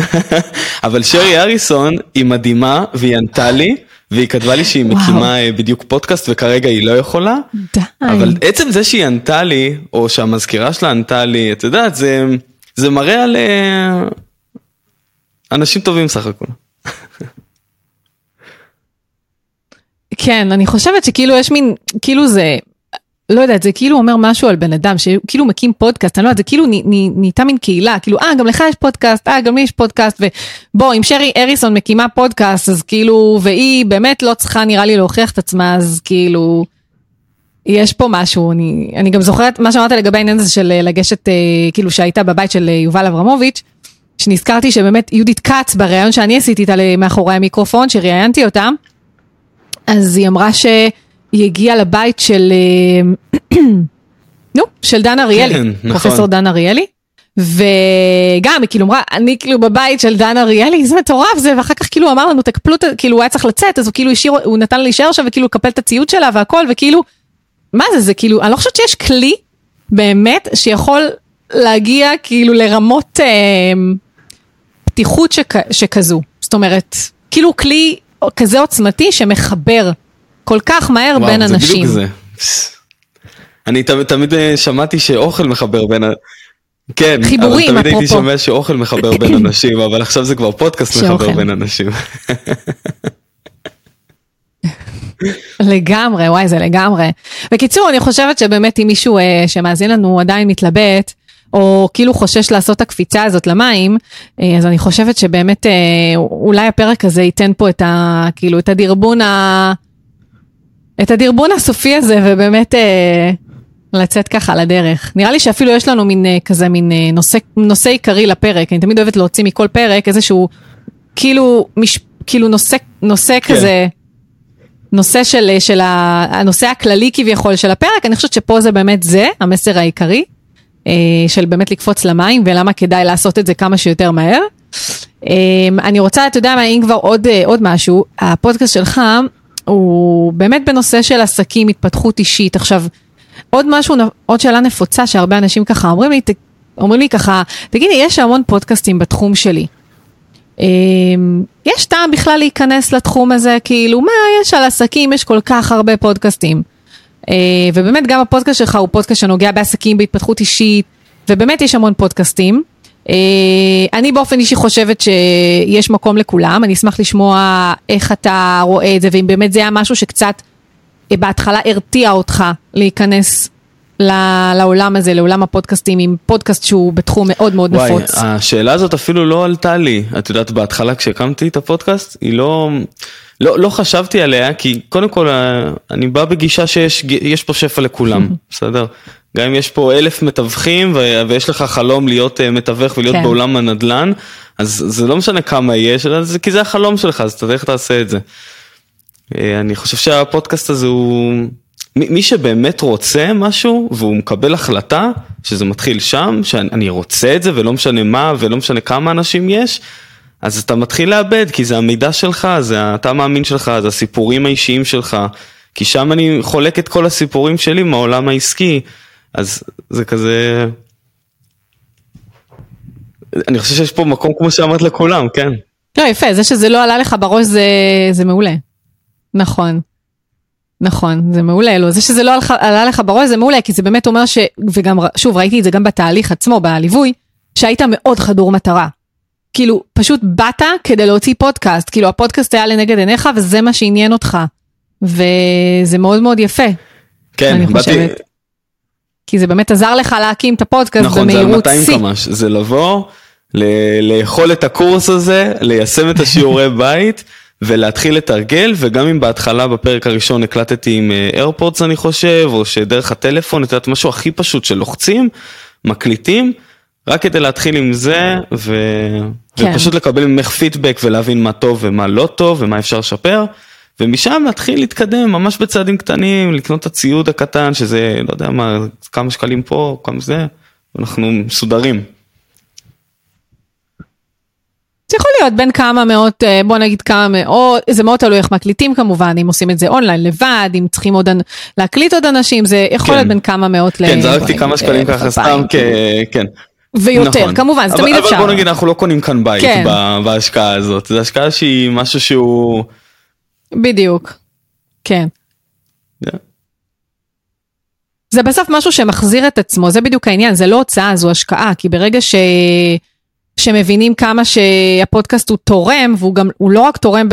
אבל שרי אריסון היא מדהימה, והיא ענתה לי, והיא כתבה לי שהיא מקימה בדיוק פודקאסט, וכרגע היא לא יכולה. די. אבל עצם זה שהיא ענתה לי, או שהמזכירה שלה ענתה לי, את יודעת, זה מראה על אנשים טובים סך הכל. כן, אני חושבת שכאילו יש מין, כאילו זה, לא יודעת, זה כאילו אומר משהו על בן אדם, שכאילו מקים פודקאסט, אני לא יודעת, זה כאילו נהייתה מין קהילה, כאילו, גם לך יש פודקאסט, גם לי יש פודקאסט, ובוא, אם שרי אריסון מקימה פודקאסט, אז כאילו, והיא באמת לא צריכה, נראה לי, להוכיח את עצמה, אז כאילו, יש פה משהו, אני גם זוכרת, מה שאמרת לגבי העניין הזה של לגשת, כאילו, שהייתה בבית של יובל אברמוביץ', שנזכרתי שבאמת יהודית קץ, בראיון שאני עשיתי איתה מאחורי המיקרופון, שראיינתי אותה, אז היא אמרה ש... היא הגיעה לבית של, נו, של דן אריאלי, כן, פרופסור נכון. דן אריאלי, וגם היא כאילו אמרה, אני כאילו בבית של דן אריאלי, זה מטורף זה, ואחר כך כאילו אמר לנו, תקפלו, כאילו הוא היה צריך לצאת, אז הוא כאילו השאיר, הוא נתן לה להישאר שם, וכאילו קפל את הציוד שלה והכל, וכאילו, מה זה, זה כאילו, אני לא חושבת שיש כלי, באמת, שיכול להגיע כאילו לרמות פתיחות שכזו, זאת אומרת, כאילו כלי כזה עוצמתי שמחבר, כל כך מהר בין אנשים. אני תמיד שמעתי שאוכל מחבר בין... כן, אבל תמיד הייתי שומע שאוכל מחבר בין אנשים, אבל עכשיו זה כבר פודקאסט מחבר בין אנשים. לגמרי, וואי, זה לגמרי. בקיצור, אני חושבת שבאמת אם מישהו שמאזין לנו עדיין מתלבט, או כאילו חושש לעשות את הקפיצה הזאת למים, אז אני חושבת שבאמת אולי הפרק הזה ייתן פה את ה... כאילו, את הדרבון ה... את הדרבון הסופי הזה, ובאמת לצאת ככה לדרך. נראה לי שאפילו יש לנו מין כזה, מין נושא עיקרי לפרק. אני תמיד אוהבת להוציא מכל פרק איזשהו, כאילו נושא כזה, נושא של הנושא הכללי כביכול של הפרק. אני חושבת שפה זה באמת זה, המסר העיקרי, של באמת לקפוץ למים, ולמה כדאי לעשות את זה כמה שיותר מהר. אני רוצה, אתה יודע מה, אם כבר עוד משהו, הפודקאסט שלך, הוא באמת בנושא של עסקים, התפתחות אישית. עכשיו, עוד שאלה נפוצה שהרבה אנשים ככה אומרים לי ככה, תגידי, יש המון פודקאסטים בתחום שלי. יש טעם בכלל להיכנס לתחום הזה, כאילו, מה יש על עסקים? יש כל כך הרבה פודקאסטים. ובאמת גם הפודקאסט שלך הוא פודקאסט שנוגע בעסקים, בהתפתחות אישית, ובאמת יש המון פודקאסטים. אני באופן אישי חושבת שיש מקום לכולם, אני אשמח לשמוע איך אתה רואה את זה, ואם באמת זה היה משהו שקצת בהתחלה הרתיע אותך להיכנס לעולם הזה, לעולם הפודקאסטים, עם פודקאסט שהוא בתחום מאוד מאוד נפוץ. השאלה הזאת אפילו לא עלתה לי, את יודעת, בהתחלה כשהקמתי את הפודקאסט, היא לא חשבתי עליה, כי קודם כל אני בא בגישה שיש פה שפע לכולם, בסדר? גם אם יש פה 1,000 מתווכים, ויש לך חלום להיות מתווך ולהיות בעולם הנדלן, אז זה לא משנה כמה יש, כי זה החלום שלך, אז אתה איך תעשה את זה. אני חושב שהפודקאסט הזה הוא... מי שבאמת רוצה משהו, והוא מקבל החלטה, שזה מתחיל שם, שאני רוצה את זה, ולא משנה מה, ולא משנה כמה אנשים יש, אז אתה מתחיל לאבד, כי זה המידע שלך, זה אתה מאמין שלך, זה הסיפורים האישיים שלך, כי שם אני חולק את כל הסיפורים שלי מהעולם העסקי, אז זה כזה, אני חושב שיש פה מקום כמו שאמרת לכולם, כן. לא, יפה, זה שזה לא עלה לך בראש, זה מעולה. נכון, זה מעולה, לא, זה שזה לא עלה לך בראש, זה מעולה, כי זה באמת אומר וגם, שוב, ראיתי את זה גם בתהליך עצמו, בליווי, שהיית מאוד חדור מטרה. כאילו, פשוט באת כדי להוציא פודקאסט, כאילו, הפודקאסט היה לנגד עיניך, וזה מה שעניין אותך. וזה מאוד מאוד יפה. כן, אני חושבת. כי זה באמת עזר לך להקים את הפודקאסט במהירות C. נכון, זה 200 קמ"ש, זה לבוא, לאכול את הקורס הזה, ליישם את השיעורי בית, ולהתחיל לתרגל, וגם אם בהתחלה בפרק הראשון הקלטתי עם AirPods אני חושב, או שדרך הטלפון, את יודעת משהו הכי פשוט שלוחצים, מקליטים, רק כדי להתחיל עם זה, ופשוט לקבל ממך פידבק, ולהבין מה טוב ומה לא טוב, ומה אפשר לשפר, ומשם להתחיל להתקדם, ממש בצעדים קטנים, לקנות את הציוד הקטן, שזה, לא יודע מה, כמה שקלים פה, כמה זה, ואנחנו מסודרים. זה יכול להיות בין כמה מאות, בוא נגיד כמה מאות, זה מאוד תלוי איך מקליטים כמובן, אם עושים את זה אונליין לבד, אם צריכים להקליט עוד אנשים, זה יכול להיות בין כמה מאות. כן, זרקתי כמה שקלים ככה, סתם כן. ויותר, כמובן, זה תמיד אפשר. אבל בוא נגיד, אנחנו לא קונים כאן בית בהשקעה הזאת, זו השקעה שהיא משהו שהוא... בדיוק, כן. זה בסוף משהו שמחזיר את עצמו, זה בדיוק העניין, זה לא הוצאה, זו השקעה, כי ברגע שמבינים כמה שהפודקאסט הוא תורם, והוא לא רק תורם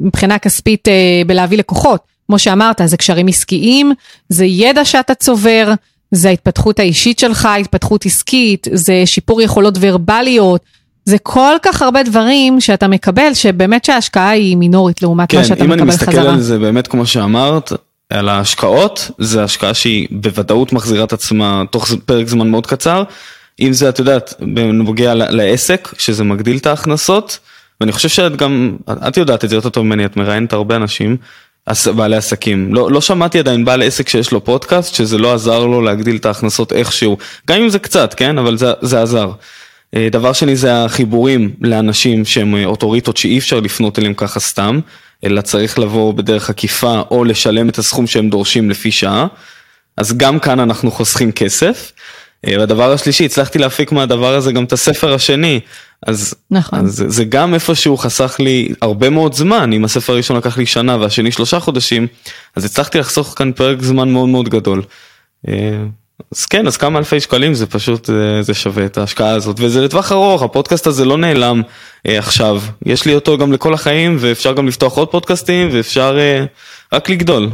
מבחינה כספית בלהביא לקוחות, כמו שאמרת, זה קשרים עסקיים, זה ידע שאתה צובר, זה ההתפתחות האישית שלך, התפתחות עסקית, זה שיפור יכולות ורבליות, זה כל כך הרבה דברים שאתה מקבל, שבאמת שההשקעה היא מינורית לעומת מה שאתה מקבל חזרה. כן, אם אני מסתכל על זה באמת כמו שאמרת, על ההשקעות, זה השקעה שהיא בוודאות מחזירה את עצמה תוך פרק זמן מאוד קצר, אם זה, את יודעת, בנוגע לעסק, שזה מגדיל את ההכנסות, ואני חושב שאת גם, את יודעת את זה יותר טוב ממני, את מראיינת הרבה אנשים, בעלי עסקים. לא שמעתי עדיין בעל עסק שיש לו פודקאסט, שזה לא עזר לו להגדיל את ההכנסות איכשהו. גם אם זה קצת, כן? אבל זה עזר. דבר שני זה החיבורים לאנשים שהם אוטוריטות שאי אפשר לפנות אליהם ככה סתם, אלא צריך לבוא בדרך עקיפה, או לשלם את הסכום שהם דורשים לפי שעה. אז גם כאן אנחנו חוסכים כסף. והדבר השלישי, הצלחתי להפיק מהדבר הזה גם את הספר השני, אז זה גם איפשהו חסך לי הרבה מאוד זמן, אם הספר הראשון לקח לי שנה והשני 3 חודשים, אז הצלחתי לחסוך כאן פרק זמן מאוד מאוד גדול. אז כן, אז כמה אלפי שקלים זה פשוט, זה שווה את ההשקעה הזאת, וזה לטווח ארוך, הפודקאסט הזה לא נעלם עכשיו, יש לי אותו גם לכל החיים, ואפשר גם לפתוח עוד פודקאסטים, ואפשר רק לגדול.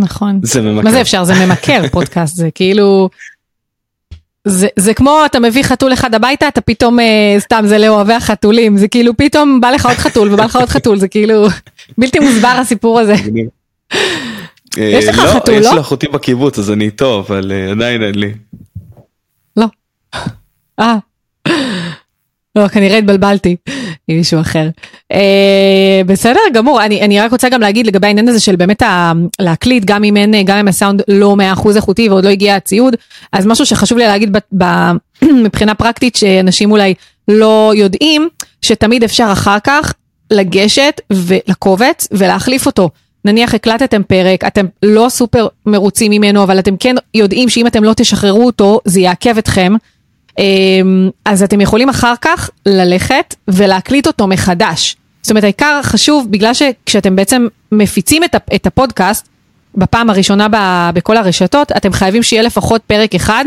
נכון. זה ממכר. מה זה אפשר? זה ממכר פודקאסט, זה כאילו, זה כמו אתה מביא חתול אחד הביתה, אתה פתאום, סתם זה לאוהבי החתולים, זה כאילו פתאום בא לך עוד חתול ובא לך עוד חתול, זה כאילו בלתי מוסבר הסיפור הזה. יש לך חתול, לא? יש לך אותי בקיבוץ, אז אני איתו, אבל עדיין אין לי. לא. לא, כנראה התבלבלתי. עם מישהו אחר. בסדר גמור, אני רק רוצה גם להגיד לגבי העניין הזה של באמת להקליט, גם אם הסאונד לא 100% איכותי ועוד לא הגיע הציוד, אז משהו שחשוב לי להגיד מבחינה פרקטית, שאנשים אולי לא יודעים, שתמיד אפשר אחר כך לגשת ולקובץ ולהחליף אותו. נניח הקלטתם פרק, אתם לא סופר מרוצים ממנו, אבל אתם כן יודעים שאם אתם לא תשחררו אותו, זה יעכב אתכם, אז אתם יכולים אחר כך ללכת ולהקליט אותו מחדש. זאת אומרת, העיקר חשוב, בגלל שכשאתם בעצם מפיצים את הפודקאסט, בפעם הראשונה בכל הרשתות, אתם חייבים שיהיה לפחות פרק אחד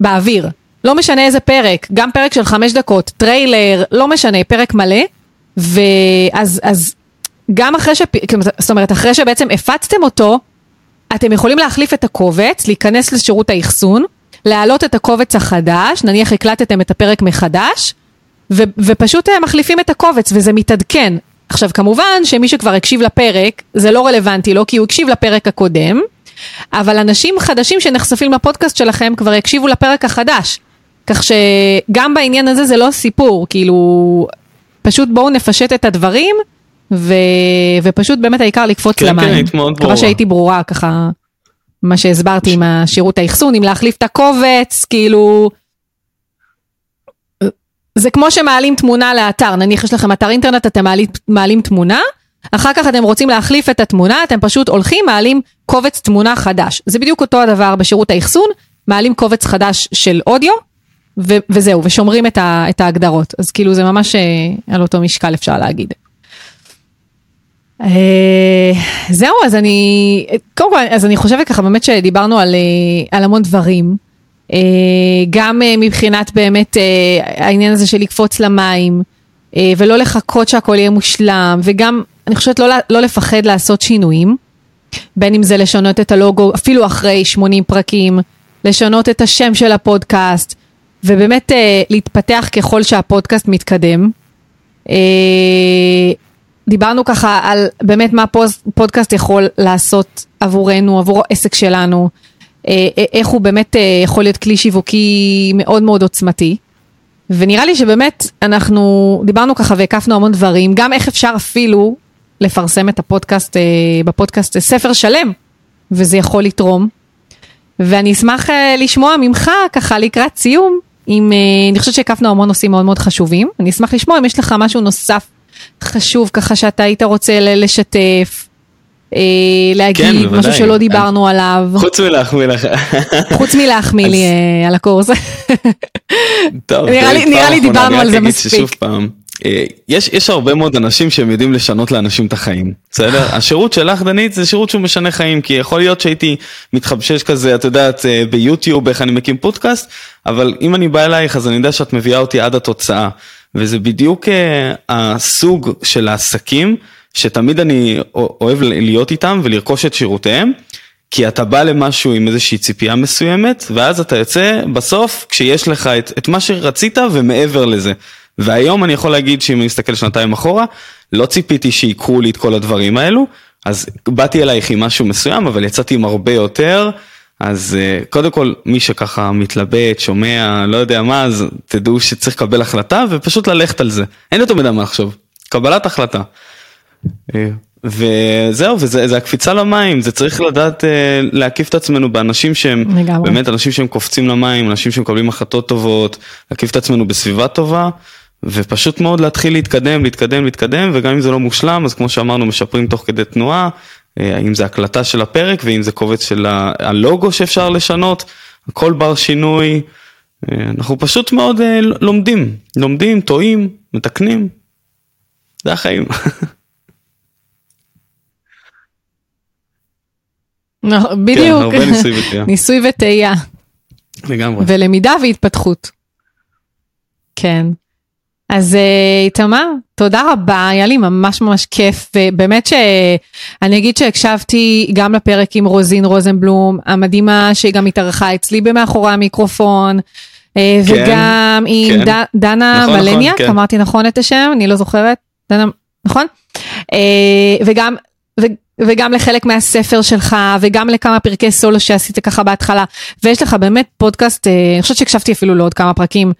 באוויר. לא משנה איזה פרק, גם פרק של 5 דקות, טריילר, לא משנה, פרק מלא, ואז גם אחרי זאת אומרת, אחרי שבעצם הפצתם אותו, אתם יכולים להחליף את הקובץ, להיכנס לשירות האחסון, להעלות את הקובץ החדש, נניח הקלטתם את הפרק מחדש, ופשוט מחליפים את הקובץ, וזה מתעדכן. עכשיו, כמובן שמי שכבר הקשיב לפרק, זה לא רלוונטי לו, כי הוא הקשיב לפרק הקודם, אבל אנשים חדשים שנחשפים לפודקאסט שלכם, כבר הקשיבו לפרק החדש. כך שגם בעניין הזה זה לא סיפור, כאילו, פשוט בואו נפשט את הדברים, ופשוט באמת העיקר לקפוץ למים. כבר שהייתי ברורה ככה, מה שהסברתי עם השירות האחסון, אם להחליף את הקובץ, כאילו, זה כמו שמעלים תמונה לאתר, נניח יש לכם אתר אינטרנט, אתם מעלים תמונה, אחר כך אתם רוצים להחליף את התמונה, אתם פשוט הולכים, מעלים קובץ תמונה חדש, זה בדיוק אותו הדבר בשירות האחסון, מעלים קובץ חדש של אודיו, וזהו, ושומרים את ההגדרות, אז כאילו זה ממש על אותו משקל אפשר להגיד. זהו, אז אני חושבת ככה באמת שדיברנו על המון דברים, גם מבחינת באמת העניין הזה של לקפוץ למים, ולא לחכות שהכל יהיה מושלם, וגם אני חושבת לא לפחד לעשות שינויים, בין אם זה לשנות את הלוגו, אפילו אחרי 80 פרקים, לשנות את השם של הפודקאסט, ובאמת להתפתח ככל שהפודקאסט מתקדם. דיברנו ככה על באמת מה פודקאסט יכול לעשות עבורנו, עבור העסק שלנו, איך הוא באמת יכול להיות כלי שיווקי מאוד מאוד עוצמתי, ונראה לי שבאמת אנחנו דיברנו ככה והקפנו המון דברים, גם איך אפשר אפילו לפרסם את הפודקאסט, בפודקאסט ספר שלם, וזה יכול לתרום, ואני אשמח לשמוע ממך ככה לקראת סיום, אם אני חושבת שהקפנו המון נושאים מאוד מאוד חשובים, אני אשמח לשמוע אם יש לך משהו נוסף חשוב ככה שאתה היית רוצה לשתף, להגיד משהו שלא דיברנו עליו. חוץ מלהחמיא לך. חוץ מלהחמיא לי על הקורס. טוב, נראה לי דיברנו על זה מספיק. יש הרבה מאוד אנשים שהם יודעים לשנות לאנשים את החיים, בסדר? השירות שלך, דנית, זה שירות שהוא משנה חיים, כי יכול להיות שהייתי מתחבשש כזה, את יודעת, ביוטיוב, איך אני מקים פודקאסט, אבל אם אני בא אלייך, אז אני יודע שאת מביאה אותי עד התוצאה, וזה בדיוק הסוג של העסקים, שתמיד אני אוהב להיות איתם ולרכוש את שירותיהם, כי אתה בא למשהו עם איזושהי ציפייה מסוימת, ואז אתה יוצא בסוף, כשיש לך את מה שרצית ומעבר לזה. והיום אני יכול להגיד שאם אני מסתכל שנתיים אחורה, לא ציפיתי שיקרו לי את כל הדברים האלו, אז באתי אלייך עם משהו מסוים, אבל יצאתי עם הרבה יותר, אז קודם כל מי שככה מתלבט, שומע, לא יודע מה, אז תדעו שצריך לקבל החלטה, ופשוט ללכת על זה. אין יותר מדי מה לחשוב, קבלת החלטה. וזהו, וזה הקפיצה למים, זה צריך לדעת להקיף את עצמנו באנשים שהם, באמת אנשים שהם קופצים למים, אנשים שהם מקבלים החלטות טובות, להקיף את עצמנו בסביבה טובה, ופשוט מאוד להתחיל להתקדם, וגם אם זה לא מושלם, אז כמו שאמרנו, משפרים תוך כדי תנועה, אם זה הקלטה של הפרק, ואם זה קובץ של הלוגו שאפשר לשנות, הכל בר שינוי, אנחנו פשוט מאוד לומדים, טועים, מתקנים, זה החיים. בדיוק, ניסוי וטעייה, לגמרי. ולמידה והתפתחות. כן. אז איתמר, תודה רבה, היה לי ממש ממש כיף, ובאמת שאני אגיד שהקשבתי גם לפרק עם רוזין רוזנבלום, המדהימה שהיא גם התארחה אצלי במאחורי המיקרופון, וגם עם דנה ולריה, אמרתי נכון את השם, אני לא זוכרת, דנה, נכון? וגם לחלק מהספר שלך, וגם לכמה פרקי סולו שעשית ככה בהתחלה, ויש לך באמת פודקאסט, אני חושבת שהקשבתי אפילו לעוד כמה פרקים,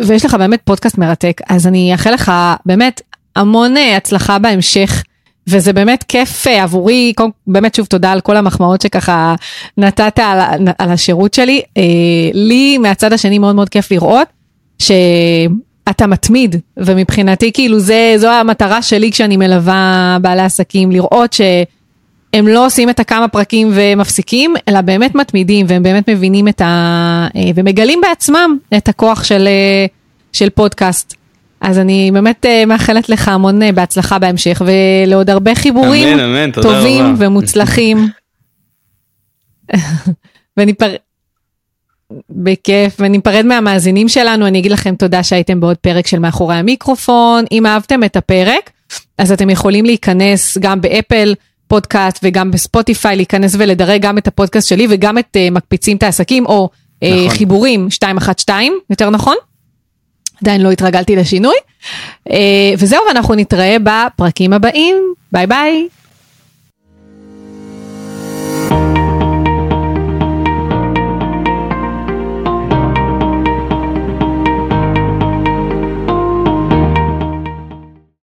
ויש לך באמת פודקאסט מרתק, אז אני אאחל לך באמת המון הצלחה בהמשך, וזה באמת כיף עבורי, באמת שוב תודה על כל המחמאות שככה נתת על השירות שלי, לי מהצד השני מאוד מאוד כיף לראות, אתה מתמיד, ומבחינתי כאילו זו המטרה שלי כשאני מלווה בעלי עסקים, לראות שהם לא עושים את הכמה פרקים ומפסיקים, אלא באמת מתמידים, והם באמת מבינים ומגלים בעצמם את הכוח של פודקאסט. אז אני באמת מאחלת לך המון בהצלחה בהמשך, ולעוד הרבה חיבורים טובים ומוצלחים. בכיף, וניפרד מהמאזינים שלנו, אני אגיד לכם תודה שהייתם בעוד פרק של מאחורי המיקרופון, אם אהבתם את הפרק, אז אתם יכולים להיכנס גם באפל פודקאסט וגם בספוטיפיי, להיכנס ולדרג גם את הפודקאסט שלי וגם את מקפיצים ת'עסקים או נכון. חיבורים 212, יותר נכון? עדיין לא התרגלתי לשינוי, וזהו, ואנחנו נתראה בפרקים הבאים, ביי ביי.